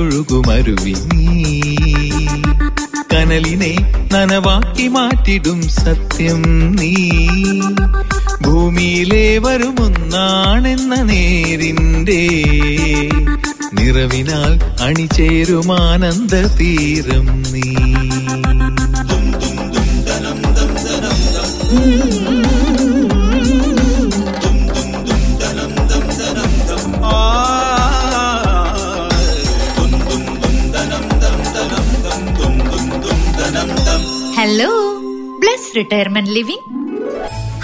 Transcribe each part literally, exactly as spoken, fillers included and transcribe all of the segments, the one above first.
ൊഴുകുമരുവി നീ കനലിനെ നനവാക്കി മാറ്റിടും സത്യം നീ ഭൂമിയിലെ വരുമൊന്നാണെന്ന നേരിന്റെ നിറവിനാൽ അണിചേരുമാനന്ദ തീരം നീ റിട്ടയർമെന്റ് ലിവിംഗ്.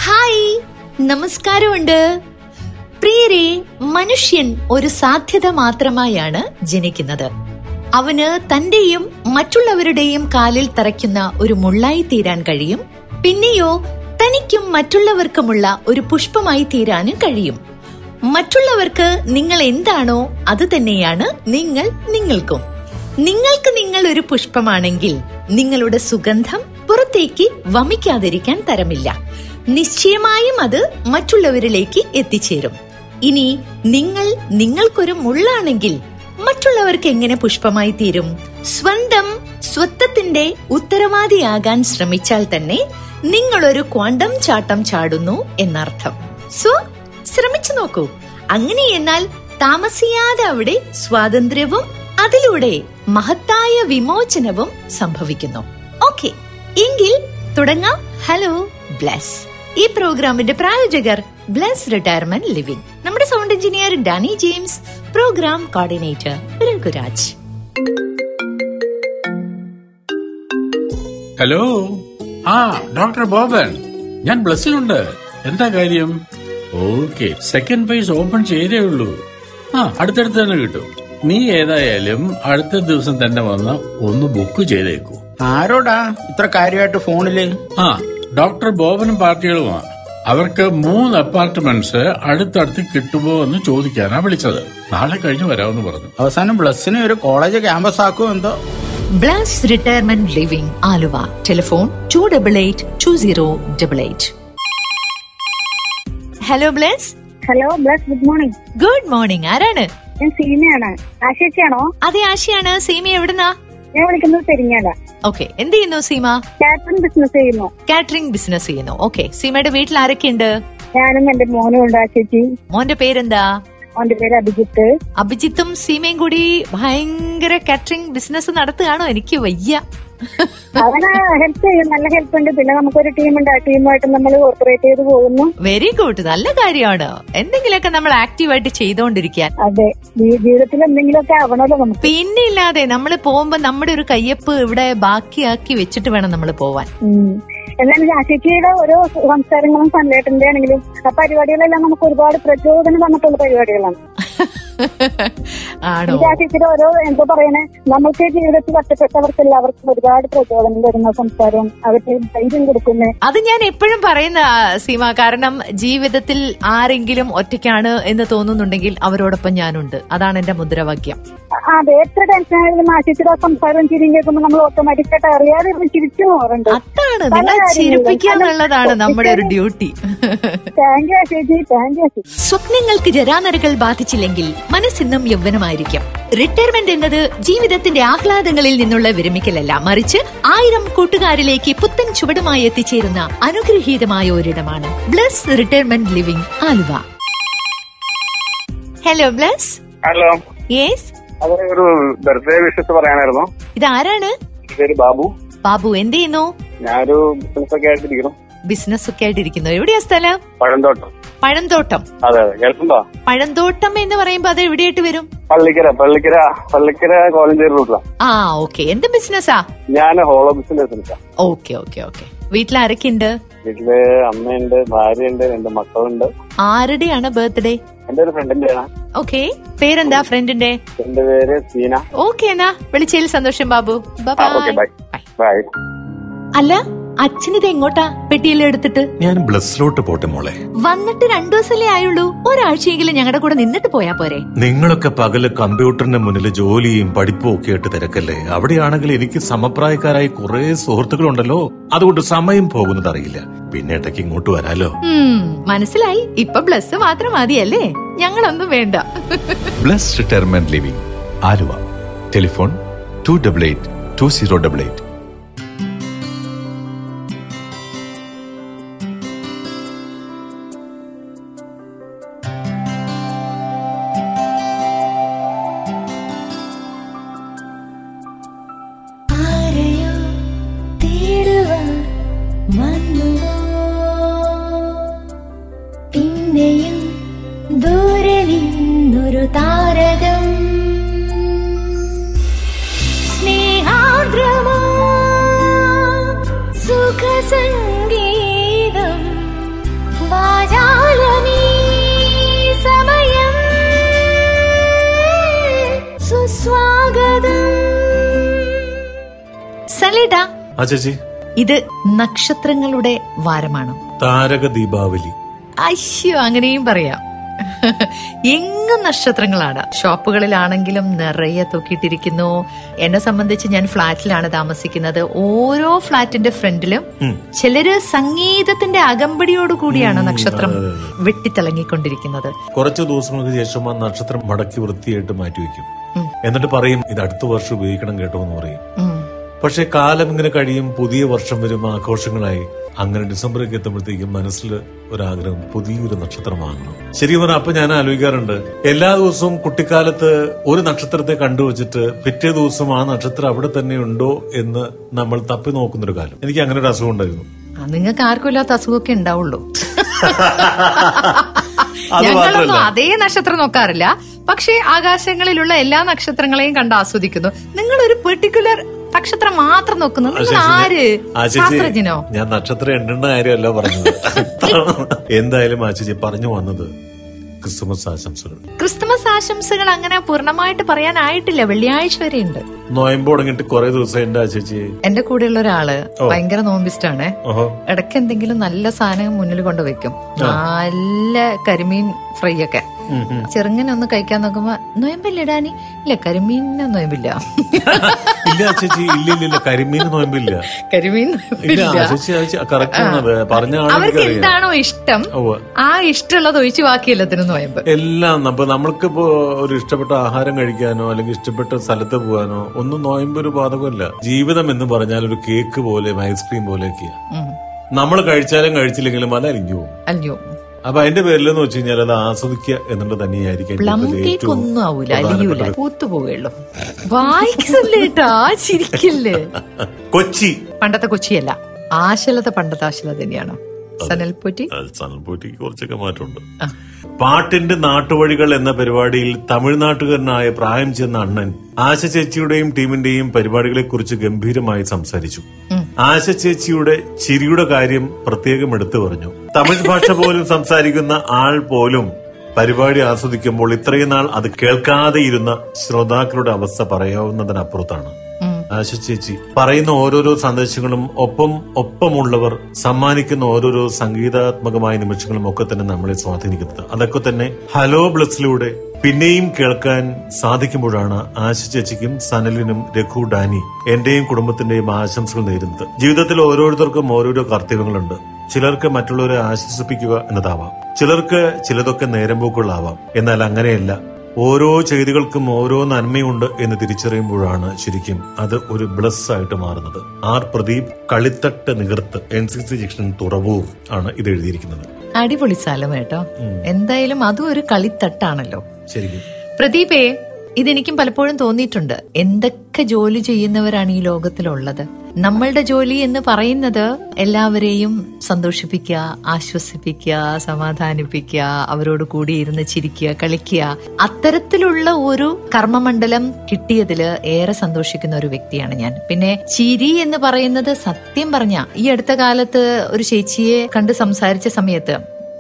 ഹായ്, നമസ്കാരമുണ്ട് പ്രിയരെ. മനുഷ്യൻ ഒരു സാധ്യത മാത്രമായാണ് ജനിക്കുന്നത്. അവന് തന്റെയും മറ്റുള്ളവരുടെയും കാലിൽ തറയ്ക്കുന്ന ഒരു മുള്ളായി തീരാൻ കഴിയും. പിന്നെയോ തനിക്കും മറ്റുള്ളവർക്കുമുള്ള ഒരു പുഷ്പമായി തീരാനും കഴിയും. മറ്റുള്ളവർക്ക് നിങ്ങൾ എന്താണോ അത് തന്നെയാണ് നിങ്ങൾ നിങ്ങൾക്കും. നിങ്ങൾക്ക് നിങ്ങൾ ഒരു പുഷ്പമാണെങ്കിൽ നിങ്ങളുടെ സുഗന്ധം പുറത്തേക്ക് വമിക്കാതിരിക്കാൻ തരമില്ല. നിശ്ചയമായും അത് മറ്റുള്ളവരിലേക്ക് എത്തിച്ചേരും. ഇനി നിങ്ങൾ നിങ്ങൾക്കൊരു മുള്ളാണെങ്കിൽ മറ്റുള്ളവർക്ക് എങ്ങനെ പുഷ്പമായി തീരും? സ്വന്തം സ്വത്വത്തിന്റെ ഉത്തരവാദിയാകാൻ ശ്രമിച്ചാൽ തന്നെ നിങ്ങളൊരു ക്വാണ്ടം ചാട്ടം ചാടുന്നു എന്നർത്ഥം. സോ ശ്രമിച്ചു നോക്കൂ. അങ്ങനെ എന്നാൽ താമസിയാതെ അവിടെ സ്വാതന്ത്ര്യവും അതിലൂടെ മഹത്തായ വിമോചനവും സംഭവിക്കുന്നു. ഓക്കെ, എങ്കിൽ തുടങ്ങാം. Hello Bless. ഈ പ്രോഗ്രാമിന്റെ പ്രായോജകർ ബ്ലസ് റിട്ടയർമെന്റ് ലിവിംഗ്. നമ്മുടെ sound engineer Danny James, programme coordinator Raghuraj. Hello. ആ ഡോക്ടർ ബോബൻ, ഞാൻ ബ്ലസ്സിലുണ്ട്. എന്താ കാര്യം? ഓക്കെ, സെക്കൻഡ് ഫേസ് ഓപ്പൺ ചെയ്തേ ഉള്ളൂ. ആ, അടുത്തടുത്ത് തന്നെ കിട്ടും. നീ ഏതായാലും അടുത്ത ദിവസം തന്നെ വന്ന് ഒന്ന് ബുക്ക് ചെയ്തേക്കൂ. ആരോടാ ഇത്ര കാര്യമായിട്ട് ഫോണില്? ആ, ഡോക്ടർ ബോബനും പാർട്ടികളുമാണ്. അവർക്ക് മൂന്ന് അപ്പാർട്ട്മെന്റ്സ് അടുത്തടുത്ത് കിട്ടുമോ എന്ന് ചോദിക്കാനാ വിളിച്ചത്. നാളെ കഴിഞ്ഞ് വരാമെന്ന് പറഞ്ഞു. അവസാനം ബ്ലസ്സിനെ ഒരു കോളേജ് ക്യാമ്പസ് ആക്കുമോ എന്തോ. Bless retirement living Aluva. Telephone two double eight two zero double eight. Hello Bless. Hello Bless, good morning. Good morning. ആരാണ്? ഞാൻ സീമയാണ്. ആശയാണോ? അതെ, ആശയാണ്. സീമ എവിടുന്നാ? ഞാൻ വിളിക്കുന്നത് പെരിങ്ങാടാ. ഓക്കെ, എന്ത് ചെയ്യുന്നു സീമ? കാറ്ററിംഗ് ബിസിനസ് ചെയ്യുന്നു. കാറ്ററിംഗ് ബിസിനസ് ചെയ്യുന്നു. ഓക്കെ, സീമയുടെ വീട്ടിൽ ആരൊക്കെയുണ്ട്? ഞാനും എന്റെ മോനും ഉണ്ട് ആശേച്ചി. മോന്റെ പേരെന്താ? മോന്റെ പേര് അഭിജിത്ത്. അഭിജിത്തും സീമയും കൂടി ഭയങ്കര കാറ്ററിംഗ് ബിസിനസ് നടത്തുകയാണോ? എനിക്ക് വയ്യ. അവന് ഹെൽപ്പ് ചെയ്യും, നല്ല ഹെൽപ്പ് ഉണ്ട്. പിന്നെ നമുക്കൊരു ടീമുണ്ട്, ആ ടീമായിട്ട് നമ്മൾ കോർപ്പറേറ്റ് ചെയ്ത് പോകുന്നു. വെരി ഗുഡ്, നല്ല കാര്യമാണ്. എന്തെങ്കിലുമൊക്കെ നമ്മൾ ആക്റ്റീവായിട്ട് ചെയ്തോണ്ടിരിക്കാൻ. അതെ, ജീവിതത്തിൽ എന്തെങ്കിലുമൊക്കെ ആവണല്ലോ നമുക്ക്. പിന്നെ ഇല്ലാതെ നമ്മൾ പോകുമ്പോ നമ്മുടെ ഒരു കയ്യപ്പ് ഇവിടെ ബാക്കിയാക്കി വെച്ചിട്ട് വേണം നമ്മൾ പോവാൻ. എന്നാലും ആശിക്കയുടെ ഓരോ സംസാരങ്ങളും സൺലേറ്റന്റെ ആണെങ്കിലും ആ പരിപാടികളെല്ലാം നമുക്ക് ഒരുപാട് പ്രചോദനം വന്നിട്ടുള്ള പരിപാടികളാണ്. ആശിക്കയുടെ ഓരോ എന്താ പറയണേ, നമുക്ക് ജീവിതത്തിൽ കഷ്ടപ്പെട്ടവർക്ക് എല്ലാവർക്കും ഒരുപാട് പ്രചോദനം തരുന്ന സംസാരം, അവർക്ക് ധൈര്യം കൊടുക്കുന്നേ. അത് ഞാൻ എപ്പോഴും പറയുന്ന സീമ, കാരണം ജീവിതത്തിൽ ആരെങ്കിലും ഒറ്റയ്ക്കാണ് എന്ന് തോന്നുന്നുണ്ടെങ്കിൽ അവരോടൊപ്പം ഞാനുണ്ട്. അതാണ് എന്റെ മുദ്രാവാക്യം. അതെ, എത്ര ടെൻഷൻ ആയാലും ആശിക്കയുടെ സംസാരം ചിരിഞ്ഞേക്കുമ്പോൾ നമ്മൾ ഓട്ടോമാറ്റിക്കായിട്ട് അറിയാതെ ചിരിച്ചു പോകാറുണ്ട്. അതാണ് ചിരിപ്പിക്കാന്നുള്ളതാണ് നമ്മുടെ ഒരു ഡ്യൂട്ടി. സ്വപ്നങ്ങൾക്ക് ജരാനരകൾ ബാധിച്ചില്ലെങ്കിൽ മനസ്സിന്നും യൗവനമായിരിക്കും. റിട്ടയർമെന്റ് എന്നത് ജീവിതത്തിന്റെ ആഹ്ലാദങ്ങളിൽ നിന്നുള്ള വിരമിക്കലല്ല, മറിച്ച് ആയിരം കൂട്ടുകാരിലേക്ക് പുത്തൻ ചുവടുമായി എത്തിച്ചേരുന്ന അനുഗ്രഹീതമായ ഒരിടമാണ് Bless retirement living Aluva. Hello Bless. Hello. Yes, ഒരു ബർത്ത്ഡേ വിഷസ് പറയാനായിരുന്നു. ഇതാരാണ്? ബാബു. ബാബു, എന്ത് ചെയ്യുന്നു? ഞാനൊരു ബിസിനസ്സൊക്കെ ആയിട്ടിരിക്കുന്നു. ബിസിനസ്സൊക്കെ ആയിട്ടിരിക്കുന്നു. എവിടെയാ സ്ഥലം? പഴന്തോട്ടം. പഴന്തോട്ടം. അതെ അതെ, കേൾക്കുമ്പോ പഴന്തോട്ടം എന്ന് പറയുമ്പോ അത് എവിടെയായിട്ട് വരും? പള്ളിക്കര. പള്ളിക്കര പള്ളിക്കര കോലഞ്ചേരി റൂട്ടിലാണ്. ആ ഓക്കെ. എന്ത് ബിസിനസ്സാ? ഞാൻ hollow business. Okay okay okay, വീട്ടിൽ ആരൊക്കെയുണ്ട്? വീട്ടില് അമ്മയുണ്ട്, ഭാര്യയുണ്ട്, രണ്ട് മക്കളുണ്ട്. ആരുടെയാണ് ബർത്ത്ഡേ? എന്റെ ഒരു ഫ്രണ്ടിന്റെയാണ്. ഓക്കെ, പേരെന്താ ഫ്രണ്ടിന്റെ? എന്റെ പേര് സീന. ഓക്കെ, എന്നാ വിളിച്ചതിൽ സന്തോഷം ബാബു. ബൈ. അല്ല, അച്ഛനിത് എങ്ങോട്ടാ പെട്ടിയെല്ലാം എടുത്തിട്ട്? ഞാൻ ബ്ലസ്സിലോട്ട് പോട്ടെ മോളെ. വന്നിട്ട് രണ്ടു ദിവസമല്ലേ ആയുള്ളൂ, ഒരാഴ്ചയെങ്കിലും ഞങ്ങളുടെ കൂടെ നിന്നിട്ട് പോയാ പോരെ? നിങ്ങളൊക്കെ പകല് കമ്പ്യൂട്ടറിന്റെ മുന്നിൽ ജോലിയും പഠിപ്പും ഒക്കെ ആയിട്ട് തിരക്കല്ലേ. അവിടെയാണെങ്കിൽ എനിക്ക് സമപ്രായക്കാരായ കുറെ സുഹൃത്തുക്കളുണ്ടല്ലോ, അതുകൊണ്ട് സമയം പോകുന്നത് അറിയില്ല. പിന്നെ ഇടയ്ക്ക് ഇങ്ങോട്ട് വരാലോ. മനസ്സിലായി, ഇപ്പൊ ബ്ലസ് മാത്രം മതിയല്ലേ, ഞങ്ങളൊന്നും വേണ്ട. Bless retirement living Aluva. Telephone two double eight two zero double eight. ഇത് നക്ഷത്രങ്ങളുടെ വാരമാണ്, താരക ദീപാവലി. അശ്യോ, അങ്ങനെയും പറയാം. എങ്ങും നക്ഷത്രങ്ങളാണ്, ഷോപ്പുകളിലാണെങ്കിലും നിറയെ തൂക്കിയിട്ടിരിക്കുന്നു. എന്നെ സംബന്ധിച്ച് ഞാൻ ഫ്ളാറ്റിലാണ് താമസിക്കുന്നത്. ഓരോ ഫ്ളാറ്റിന്റെ ഫ്രണ്ടിലും ചിലര് സംഗീതത്തിന്റെ അകമ്പടിയോട് കൂടിയാണ് നക്ഷത്രം വെട്ടിത്തിളങ്ങിക്കൊണ്ടിരിക്കുന്നത്. കുറച്ചു ദിവസങ്ങൾക്ക് ശേഷം ആ നക്ഷത്രം മടക്കി വൃത്തിയായിട്ട് മാറ്റിവെക്കും. എന്നിട്ട് പറയും, ഇത് അടുത്ത വർഷം ഉപയോഗിക്കണം കേട്ടോ എന്ന് പറയും. പക്ഷെ കാലം ഇങ്ങനെ കഴിയും, പുതിയ വർഷം വരും, ആഘോഷങ്ങളായി. അങ്ങനെ ഡിസംബറിലേക്ക് എത്തുമ്പോഴത്തേക്കും മനസ്സിൽ ഒരാഗ്രഹം, പുതിയൊരു നക്ഷത്രം വാങ്ങണം. ശരിക്കും പറഞ്ഞാൽ അപ്പൊ ഞാൻ ആലോചിക്കാറുണ്ട്, എല്ലാ ദിവസവും കുട്ടിക്കാലത്ത് ഒരു നക്ഷത്രത്തെ കണ്ടുവച്ചിട്ട് പിറ്റേ ദിവസം ആ നക്ഷത്രം അവിടെ തന്നെ ഉണ്ടോ എന്ന് നമ്മൾ തപ്പി നോക്കുന്നൊരു കാലം. എനിക്ക് അങ്ങനെ ഒരു അസുഖം ഉണ്ടായിരുന്നു. നിങ്ങൾക്ക് ആർക്കും ഇല്ലാത്ത അസുഖമൊക്കെ ഉണ്ടാവുള്ളൂ. ഞങ്ങളൊന്നും അതേ നക്ഷത്രം നോക്കാറില്ല, പക്ഷെ ആകാശങ്ങളിലുള്ള എല്ലാ നക്ഷത്രങ്ങളെയും കണ്ട് ആസ്വദിക്കുന്നു. നിങ്ങൾ ഒരു പെർട്ടിക്കുലർ നക്ഷത്രം മാത്രം നോക്കുന്നത് ശാസ്ത്രജ്ഞനോ? ഞാൻ നക്ഷത്രം എണ്ണുന്ന കാര്യമല്ല പറഞ്ഞത്. എന്തായാലും ആശിജി പറഞ്ഞു വന്നത് ക്രിസ്മസ് ആശംസകൾ. ക്രിസ്മസ് ആശംസകൾ അങ്ങനെ പൂർണ്ണമായിട്ട് പറയാനായിട്ടില്ല, വെള്ളിയാഴ്ച വരെയുണ്ട്. നോയമ്പ് തുടങ്ങിയിട്ട് കുറെ ദിവസം. എന്റെ ആശിജി, എന്റെ കൂടെയുള്ള ഒരാള് ഭയങ്കര നോമ്പിസ്റ്റാണ്. ഇടയ്ക്ക് എന്തെങ്കിലും നല്ല സാധനം മുന്നിൽ കൊണ്ടുവയ്ക്കും, നല്ല കരിമീൻ ഫ്രൈ ഒക്കെ. ചെറുങ്ങനെ ഒന്ന് കഴിക്കാൻ നോക്കുമ്പോ, നോയമ്പില്ല ഡാനി? ഇല്ല, കരിമീനിന് നോയമ്പില്ല. അവർക്ക് എന്താണോ ഇഷ്ടം, ആ ഇഷ്ടമുള്ളത് ഒഴിച്ച് ബാക്കി എല്ലാത്തിനും നോയമ്പ്. എല്ലാം നമ്മൾക്കിപ്പോ ഒരു ഇഷ്ടപ്പെട്ട ആഹാരം കഴിക്കാനോ അല്ലെങ്കിൽ ഇഷ്ടപ്പെട്ട സ്ഥലത്ത് പോകാനോ ഒന്നും നോയമ്പ് ഒരു ബാധകമല്ല. ജീവിതം എന്ന് പറഞ്ഞാൽ ഒരു കേക്ക് പോലെ, ഐസ്ക്രീം പോലെയൊക്കെയാ. നമ്മൾ കഴിച്ചാലും കഴിച്ചില്ലെങ്കിലും അത് അലിഞ്ഞു പോകും. അലിഞ്ഞു പോകും. അപ്പൊ അതിന്റെ പേരിലെന്ന് വെച്ച് കഴിഞ്ഞാൽ അത് ആസ്വദിക്കുക എന്നുള്ളത് തന്നെയായിരിക്കും. കൊച്ചി പണ്ടത്തെ കൊച്ചിയല്ല, ആശലത പണ്ടത്തെ ആശലത തന്നെയാണ്. സനൽപൂറ്റി സനൽപൂറ്റിക്ക് കുറച്ചൊക്കെ മാറ്റമുണ്ട്. പാട്ടിന്റെ നാട്ടുവഴികൾ എന്ന പരിപാടിയിൽ തമിഴ്നാട്ടുകാരനായ പ്രായം ചെന്ന അണ്ണൻ ആശ ചേച്ചിയുടെയും ടീമിന്റെയും പരിപാടികളെ കുറിച്ച് ഗംഭീരമായി സംസാരിച്ചു. ആശ ചേച്ചിയുടെ ചിരിയുടെ കാര്യം പ്രത്യേകം എടുത്തു പറഞ്ഞു. തമിഴ് ഭാഷ പോലും സംസാരിക്കുന്ന ആൾ പോലും പരിപാടി ആസ്വദിക്കുമ്പോൾ ഇത്രയും നാൾ അത് കേൾക്കാതെ ഇരുന്ന ശ്രോതാക്കളുടെ അവസ്ഥ പറയാവുന്നതിനപ്പുറത്താണ്. ആശ ചേച്ചി പറയുന്ന ഓരോരോ സന്ദേശങ്ങളും ഒപ്പം ഒപ്പമുള്ളവർ സമ്മാനിക്കുന്ന ഓരോരോ സംഗീതാത്മകമായ നിമിഷങ്ങളും ഒക്കെ തന്നെ നമ്മളെ സ്വാധീനിക്കുന്നത്. അതൊക്കെ തന്നെ ഹലോ ബ്ലസ്സിലൂടെ പിന്നെയും കേൾക്കാൻ സാധിക്കുമ്പോഴാണ് ആശ ചേച്ചിക്കും സനലിനും രഘു ഡാനി എന്റെയും കുടുംബത്തിന്റെയും ആശംസകൾ നേരുന്നത്. ജീവിതത്തിൽ ഓരോരുത്തർക്കും ഓരോരോ കർത്തവ്യങ്ങളുണ്ട്. ചിലർക്ക് മറ്റുള്ളവരെ ആശ്വസിപ്പിക്കുക എന്നതാവാം, ചിലർക്ക് ചിലതൊക്കെ നേരമ്പോക്കുകളാവാം. എന്നാൽ അങ്ങനെയല്ല, ഓരോ ചെയ്തികൾക്കും ഓരോ നന്മയുണ്ട് എന്ന് തിരിച്ചറിയുമ്പോഴാണ് ശരിക്കും അത് ഒരു ബ്ലസ് ആയിട്ട് മാറുന്നത്. R Pradeep, Kalithattu Nikarthu, N C C junction, Thuravoor ആണ് ഇത് എഴുതിയിരിക്കുന്നത്. അടിപൊളി സ്ഥലം കേട്ടോ. എന്തായാലും അതും ഒരു കളിത്തട്ടാണല്ലോ ശരിക്കും. പ്രദീപേ, ഇതെനിക്കും പലപ്പോഴും തോന്നിയിട്ടുണ്ട്, എന്തൊക്കെ ജോലി ചെയ്യുന്നവരാണ് ഈ ലോകത്തിലുള്ളത്. നമ്മളുടെ ജോലി എന്ന് പറയുന്നത് എല്ലാവരെയും സന്തോഷിപ്പിക്കുക, ആശ്വസിപ്പിക്കുക, സമാധാനിപ്പിക്കുക, അവരോട് കൂടിയിരുന്ന് ചിരിക്കുക, കളിക്കുക. അത്തരത്തിലുള്ള ഒരു കർമ്മമണ്ഡലം കിട്ടിയതിൽ ഏറെ സന്തോഷിക്കുന്ന ഒരു വ്യക്തിയാണ് ഞാൻ. പിന്നെ ചിരി എന്ന് പറയുന്നത് സത്യം പറഞ്ഞ ഈ അടുത്ത കാലത്ത് ഒരു ചേച്ചിയെ കണ്ട് സംസാരിച്ച സമയത്ത്,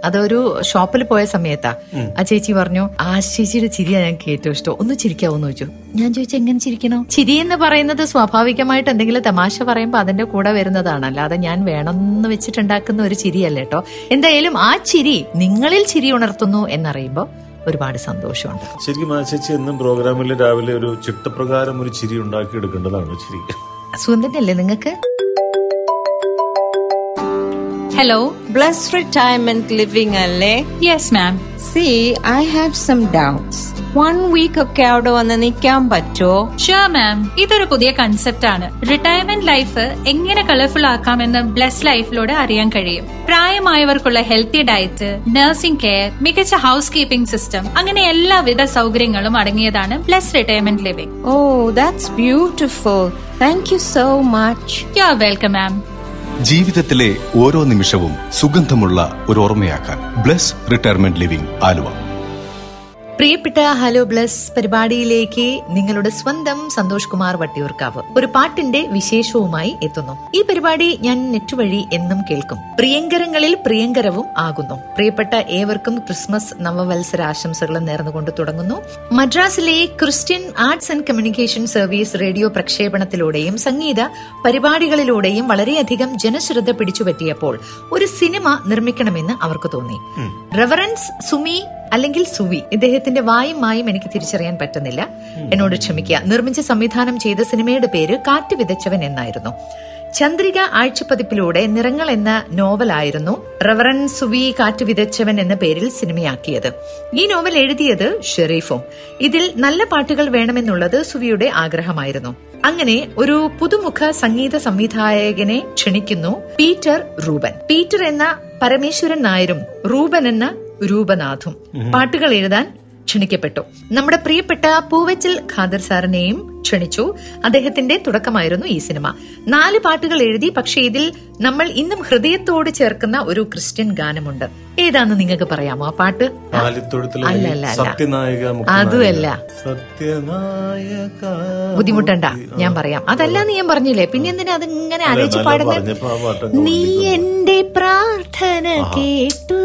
അതൊരു ഷോപ്പിൽ പോയ സമയത്താ, ആ ചേച്ചി പറഞ്ഞു, ആ ചേച്ചിയുടെ ചിരിയാണ് ഞങ്ങൾക്ക് ഏറ്റവും ഇഷ്ടം, ഒന്ന് ചിരിക്കാവോന്ന് ചോദിച്ചു. ഞാൻ ചോദിച്ചു എങ്ങനെ ചിരിക്കണോ? ചിരി എന്ന് പറയുന്നത് സ്വാഭാവികമായിട്ട് എന്തെങ്കിലും തമാശ പറയുമ്പോൾ അതിന്റെ കൂടെ വരുന്നതാണ്, അല്ലാതെ ഞാൻ വേണമെന്ന് വെച്ചിട്ടുണ്ടാക്കുന്ന ഒരു ചിരിയല്ല കേട്ടോ. എന്തായാലും ആ ചിരി നിങ്ങളിൽ ചിരി ഉണർത്തുന്നു എന്നറിയുമ്പോൾ ഒരുപാട് സന്തോഷമുണ്ട്. ശരിക്കും ആ ചേച്ചി എന്നും പ്രോഗ്രാമിൽ രാവിലെ ഒരു ചിട്ടപ്രകാരം ഒരു ചിരി ഉണ്ടാക്കി എടുക്കേണ്ടതാണ്. ചിരി സുന്ദരല്ലേ നിങ്ങൾക്ക്? Hello, Bless Retirement Living അല്ലേ? Yes ma'am. See, I have some doubts. One week ഒക്കെ അവിടെ വന്ന് നിൽക്കാൻ പറ്റുമോ? Sure ma'am. ഇതൊരു പുതിയ കൺസെപ്റ്റ് ആണ്. റിട്ടയർമെന്റ് ലൈഫ് എങ്ങനെ കളർഫുൾ ആക്കാമെന്ന് ബ്ലസ് ലൈഫിലൂടെ അറിയാൻ കഴിയും. പ്രായമായവർക്കുള്ള ഹെൽത്തി ഡയറ്റ്, നഴ്സിംഗ് കെയർ, മികച്ച ഹൌസ് കീപ്പിംഗ് സിസ്റ്റം, അങ്ങനെ എല്ലാവിധ സൗകര്യങ്ങളും അടങ്ങിയതാണ് Bless retirement living. Oh, that's beautiful. Thank you so much. You're welcome ma'am. ജീവിതത്തിലെ ഓരോ നിമിഷവും സുഗന്ധമുള്ള ഒരു ഓർമ്മയാക്കാൻ ബ്ലസ് റിട്ടയർമെന്റ് ലിവിംഗ് ആലുവ. പ്രിയപ്പെട്ട ഹലോ ബ്ലസ് പരിപാടിയിലേക്ക് നിങ്ങളുടെ സ്വന്തം സന്തോഷ് കുമാർ വട്ടിയൂർക്കാവ് ഒരു പാട്ടിന്റെ വിശേഷവുമായി എത്തുന്നു. ഈ പരിപാടി ഞാൻ നെറ്റ് വഴി എന്നും കേൾക്കും. പ്രിയങ്കരങ്ങളിൽ പ്രിയങ്കരവും ആകുന്നു. പ്രിയപ്പെട്ട ഏവർക്കും ക്രിസ്മസ് നവവത്സര ആശംസകളും നേർന്നുകൊണ്ട് തുടങ്ങുന്നു. മദ്രാസിലെ Christian arts and communication service radio പ്രക്ഷേപണത്തിലൂടെയും സംഗീത പരിപാടികളിലൂടെയും വളരെയധികം ജനശ്രദ്ധ പിടിച്ചുപറ്റിയപ്പോൾ ഒരു സിനിമ നിർമ്മിക്കണമെന്ന് അവർക്ക് തോന്നി. റെവറൻസ് സുമി അല്ലെങ്കിൽ സുവി, ഇദ്ദേഹത്തിന്റെ വായും മായും എനിക്ക് തിരിച്ചറിയാൻ പറ്റുന്നില്ല, എന്നോട് ക്ഷമിക്കുക, നിർമ്മിച്ച് സംവിധാനം ചെയ്ത സിനിമയുടെ പേര് കാറ്റ് വിതച്ചവൻ എന്നായിരുന്നു. ചന്ദ്രിക ആഴ്ചപ്പതിപ്പിലൂടെ നിറങ്ങൾ എന്ന നോവലായിരുന്നു റവറൻ സുവി കാറ്റ് വിതച്ചവൻ എന്ന പേരിൽ സിനിമയാക്കിയത്. ഈ നോവൽ എഴുതിയത് ഷെരീഫും. ഇതിൽ നല്ല പാട്ടുകൾ വേണമെന്നുള്ളത് സുവിയുടെ ആഗ്രഹമായിരുന്നു. അങ്ങനെ ഒരു പുതുമുഖ സംഗീത സംവിധായകനെ ക്ഷണിക്കുന്നു പീറ്റർ റൂബൻ. പീറ്റർ എന്ന പരമേശ്വരൻ നായരും റൂബൻ എന്ന രൂപനാഥും പാട്ടുകൾ എഴുതാൻ ക്ഷണിക്കപ്പെട്ടു. നമ്മുടെ പ്രിയപ്പെട്ട പൂവച്ചിൽ ഖാദർ സാറിനെയും ക്ഷണിച്ചു. അദ്ദേഹത്തിന്റെ തുടക്കമായിരുന്നു ഈ സിനിമ. നാല് പാട്ടുകൾ എഴുതി. പക്ഷേ ഇതിൽ നമ്മൾ ഇന്നും ഹൃദയത്തോട് ചേർക്കുന്ന ഒരു ക്രിസ്ത്യൻ ഗാനമുണ്ട്. ഏതാന്ന് നിങ്ങൾക്ക് പറയാമോ ആ പാട്ട്? അതുമല്ല, ബുദ്ധിമുട്ടണ്ട, ഞാൻ പറയാം. അതല്ലാന്ന് ഞാൻ പറഞ്ഞില്ലേ, പിന്നെ എന്തിനാ അതിങ്ങനെ ആലോചിച്ച് പാടുന്നത്? നീ എന്റെ പ്രാർത്ഥന കേട്ടു,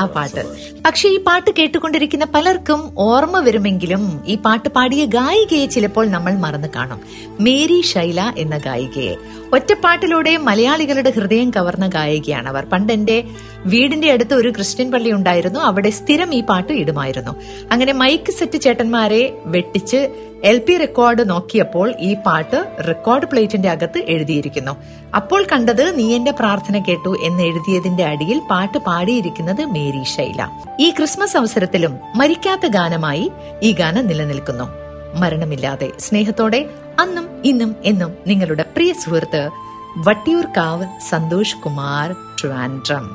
ആ പാട്ട്. പക്ഷെ ഈ പാട്ട് കേട്ടുകൊണ്ടിരിക്കുന്ന പലർക്കും ഓർമ്മ വരുമെങ്കിലും ഈ പാട്ട് പാടിയ ഗായികയെ ചിലപ്പോൾ നമ്മൾ മറന്നു കാണും. മേരി ശൈല എന്ന ഗായികയെ. ഒറ്റപ്പാട്ടിലൂടെ മലയാളികളുടെ ഹൃദയം കവർന്ന ഗായികയാണ് അവർ. പണ്ട് എന്റെ വീടിന്റെ അടുത്ത് ഒരു ക്രിസ്ത്യൻ പള്ളി ഉണ്ടായിരുന്നു. അവിടെ സ്ഥിരം ഈ പാട്ട് ഇടുമായിരുന്നു. അങ്ങനെ മൈക്ക് സെറ്റ് ചേട്ടന്മാരെ വെട്ടിച്ച് എൽ പി റെക്കോർഡ് നോക്കിയപ്പോൾ ഈ പാട്ട് റെക്കോർഡ് പ്ലേറ്റിന്റെ അകത്ത് എഴുതിയിരിക്കുന്നു. അപ്പോൾ കണ്ടത് നീ എന്റെ പ്രാർത്ഥന കേട്ടു എന്ന് എഴുതിയതിന്റെ അടിയിൽ പാട്ട് പാടിയിരിക്കുന്നത് മേരി ശൈല. ഈ ക്രിസ്മസ് അവസരത്തിലും മരിക്കാത്ത ഗാനമായി ഈ ഗാനം നിലനിൽക്കുന്നു. മരണമില്ലാതെ സ്നേഹത്തോടെ അന്നും ഇന്നും എന്നും നിങ്ങളുടെ പ്രിയ സുഹൃത്ത് വട്ടിയൂർക്കാവ് സന്തോഷ് കുമാർ, ട്രിവാൻഡ്രം.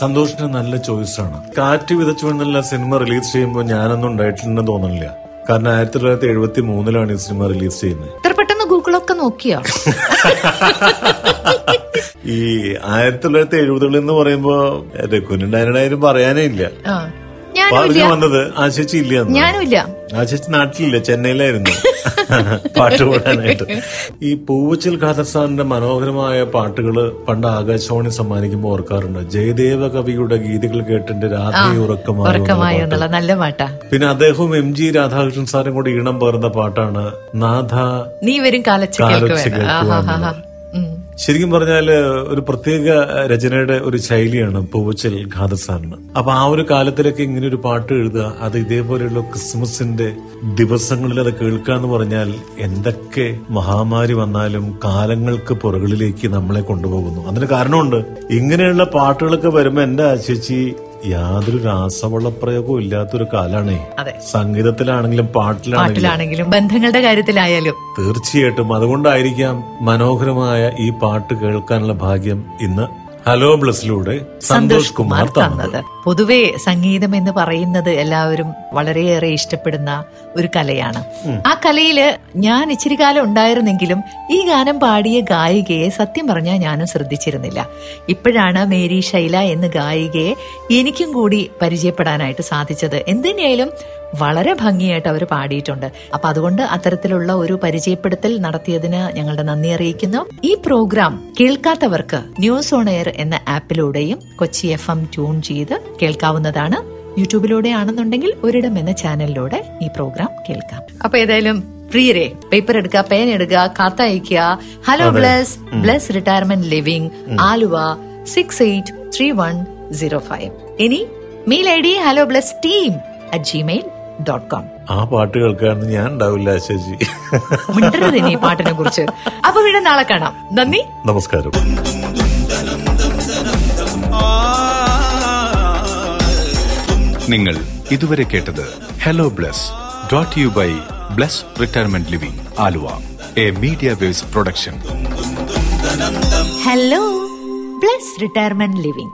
സന്തോഷിന്റെ നല്ല ചോയ്സാണ്. കാറ്റ് വിതച്ചുവെന്നുള്ള സിനിമ റിലീസ് ചെയ്യുമ്പോൾ ഞാനൊന്നും ഉണ്ടായിട്ടുണ്ടെന്ന് തോന്നുന്നില്ല. കാരണം ആയിരത്തി തൊള്ളായിരത്തി എഴുപത്തി മൂന്നിലാണ് ഈ സിനിമ റിലീസ് ചെയ്യുന്നത്. ഇത്ര പെട്ടെന്ന് ഗൂഗിളൊക്കെ നോക്കിയോ? ഈ ആയിരത്തി തൊള്ളായിരത്തി എഴുപതുകളിൽ എന്ന് പറയുമ്പോ കുഞ്ഞുണ്ടായാലും പറയാനേ ഇല്ല. വന്നത് ആ ചേച്ചി ഇല്ല, ഞാനുമില്ല. ആ ചേച്ചി നാട്ടിലില്ല, ചെന്നൈയിലായിരുന്നു പാട്ട് പാടാനായിട്ട്. ഈ പൂവച്ചിൽ ഖാദർ സാറിന്റെ മനോഹരമായ പാട്ടുകള് പണ്ട് ആകാശവാണി സമ്മാനിക്കുമ്പോൾ ഓർക്കാറുണ്ട്. ജയദേവ കവിയുടെ ഗീതകൾ കേട്ടിന്റെ രാത്രി ഉറക്കമായി, നല്ല പാട്ടാ. പിന്നെ അദ്ദേഹവും എം ജി രാധാകൃഷ്ണൻ സാറും കൂടി ഈണം പേർന്ന പാട്ടാണ് നാഥ നീ വരും കാലച്ചേക്ക്. ശരിക്കും പറഞ്ഞാല് ഒരു പ്രത്യേക രചനയുടെ ഒരു ശൈലിയാണ് പൂവച്ചിൽ ഖാദർ സാറിന്. അപ്പൊ ആ ഒരു കാലത്തിലൊക്കെ ഇങ്ങനെ ഒരു പാട്ട് എഴുതുക, അത് ഇതേപോലെയുള്ള ക്രിസ്മസിന്റെ ദിവസങ്ങളിൽ അത് കേൾക്കാന്ന് പറഞ്ഞാൽ എന്തൊക്കെ മഹാമാരി വന്നാലും കാലങ്ങൾക്ക് പുറകിലേക്ക് നമ്മളെ കൊണ്ടുപോകുന്നു. അതിന് കാരണമുണ്ട്. ഇങ്ങനെയുള്ള പാട്ടുകളൊക്കെ വരുമ്പോ എന്റെ ആശേച്ചി യാതൊരു രാസവളപ്രയോഗവും ഇല്ലാത്തൊരു കാലാണേ. സംഗീതത്തിലാണെങ്കിലും പാട്ടിലാണെങ്കിലും ബന്ധങ്ങളുടെ കാര്യത്തിലായാലും തീർച്ചയായിട്ടും. അതുകൊണ്ടായിരിക്കാം മനോഹരമായ ഈ പാട്ട് കേൾക്കാനുള്ള ഭാഗ്യം ഇന്ന് ഹലോ ബ്ലസ്സിലൂടെ സന്തോഷ് കുമാർ തന്നത്. പൊതുവെ സംഗീതം എന്ന് പറയുന്നത് എല്ലാവരും വളരെയേറെ ഇഷ്ടപ്പെടുന്ന ഒരു കലയാണ്. ആ കലയില് ഞാൻ ഇച്ചിരി കാലം ഉണ്ടായിരുന്നെങ്കിലും ഈ ഗാനം പാടിയ ഗായികയെ സത്യം പറഞ്ഞാൽ ഞാനും ശ്രദ്ധിച്ചിരുന്നില്ല. ഇപ്പോഴാണ് മേരി ശൈല എന്ന ഗായികയെ എനിക്കും കൂടി പരിചയപ്പെടാനായിട്ട് സാധിച്ചത്. എന്തിനായാലും വളരെ ഭംഗിയായിട്ട് അവർ പാടിയിട്ടുണ്ട്. അപ്പൊ അതുകൊണ്ട് അത്തരത്തിലുള്ള ഒരു പരിചയപ്പെടുത്തൽ നടത്തിയതിന് ഞങ്ങളുടെ നന്ദി അറിയിക്കുന്നു. ഈ പ്രോഗ്രാം കേൾക്കാത്തവർക്ക് ന്യൂസ് ഓൺ എയർ എന്ന ആപ്പിലൂടെയും കൊച്ചി എഫ് എം ട്യൂൺ ചെയ്ത് കേൾക്കാവുന്നതാണ്. യൂട്യൂബിലൂടെ ആണെന്നുണ്ടെങ്കിൽ ഒരിടം എന്ന ചാനലിലൂടെ ഈ പ്രോഗ്രാം കേൾക്കാം. അപ്പൊ ഏതായാലും പ്രിയരെ, പേപ്പർ എടുക്കുക, പേൻ എടുക്കുക, കത്തയക്കുക. Hello Bless, Bless retirement living, Aluva six eight three one zero five. ഇനി mail I D hello Bless team at Gmail dot com. ആ പാട്ട് കേൾക്കാന്ന് ഞാൻ ഉണ്ടാവില്ല ശശി, മിണ്ടരുത് ഇനി പാട്ടിനെ കുറിച്ച്. അപ്പൊ വീണ്ടും നാളെ കാണാം. നന്ദി, നമസ്കാരം. നിങ്ങൾ ഇതുവരെ കേട്ടത് hello Bless brought to you by Bless Retirement Living, Alua, a media-based production. Hello, Bless Retirement Living.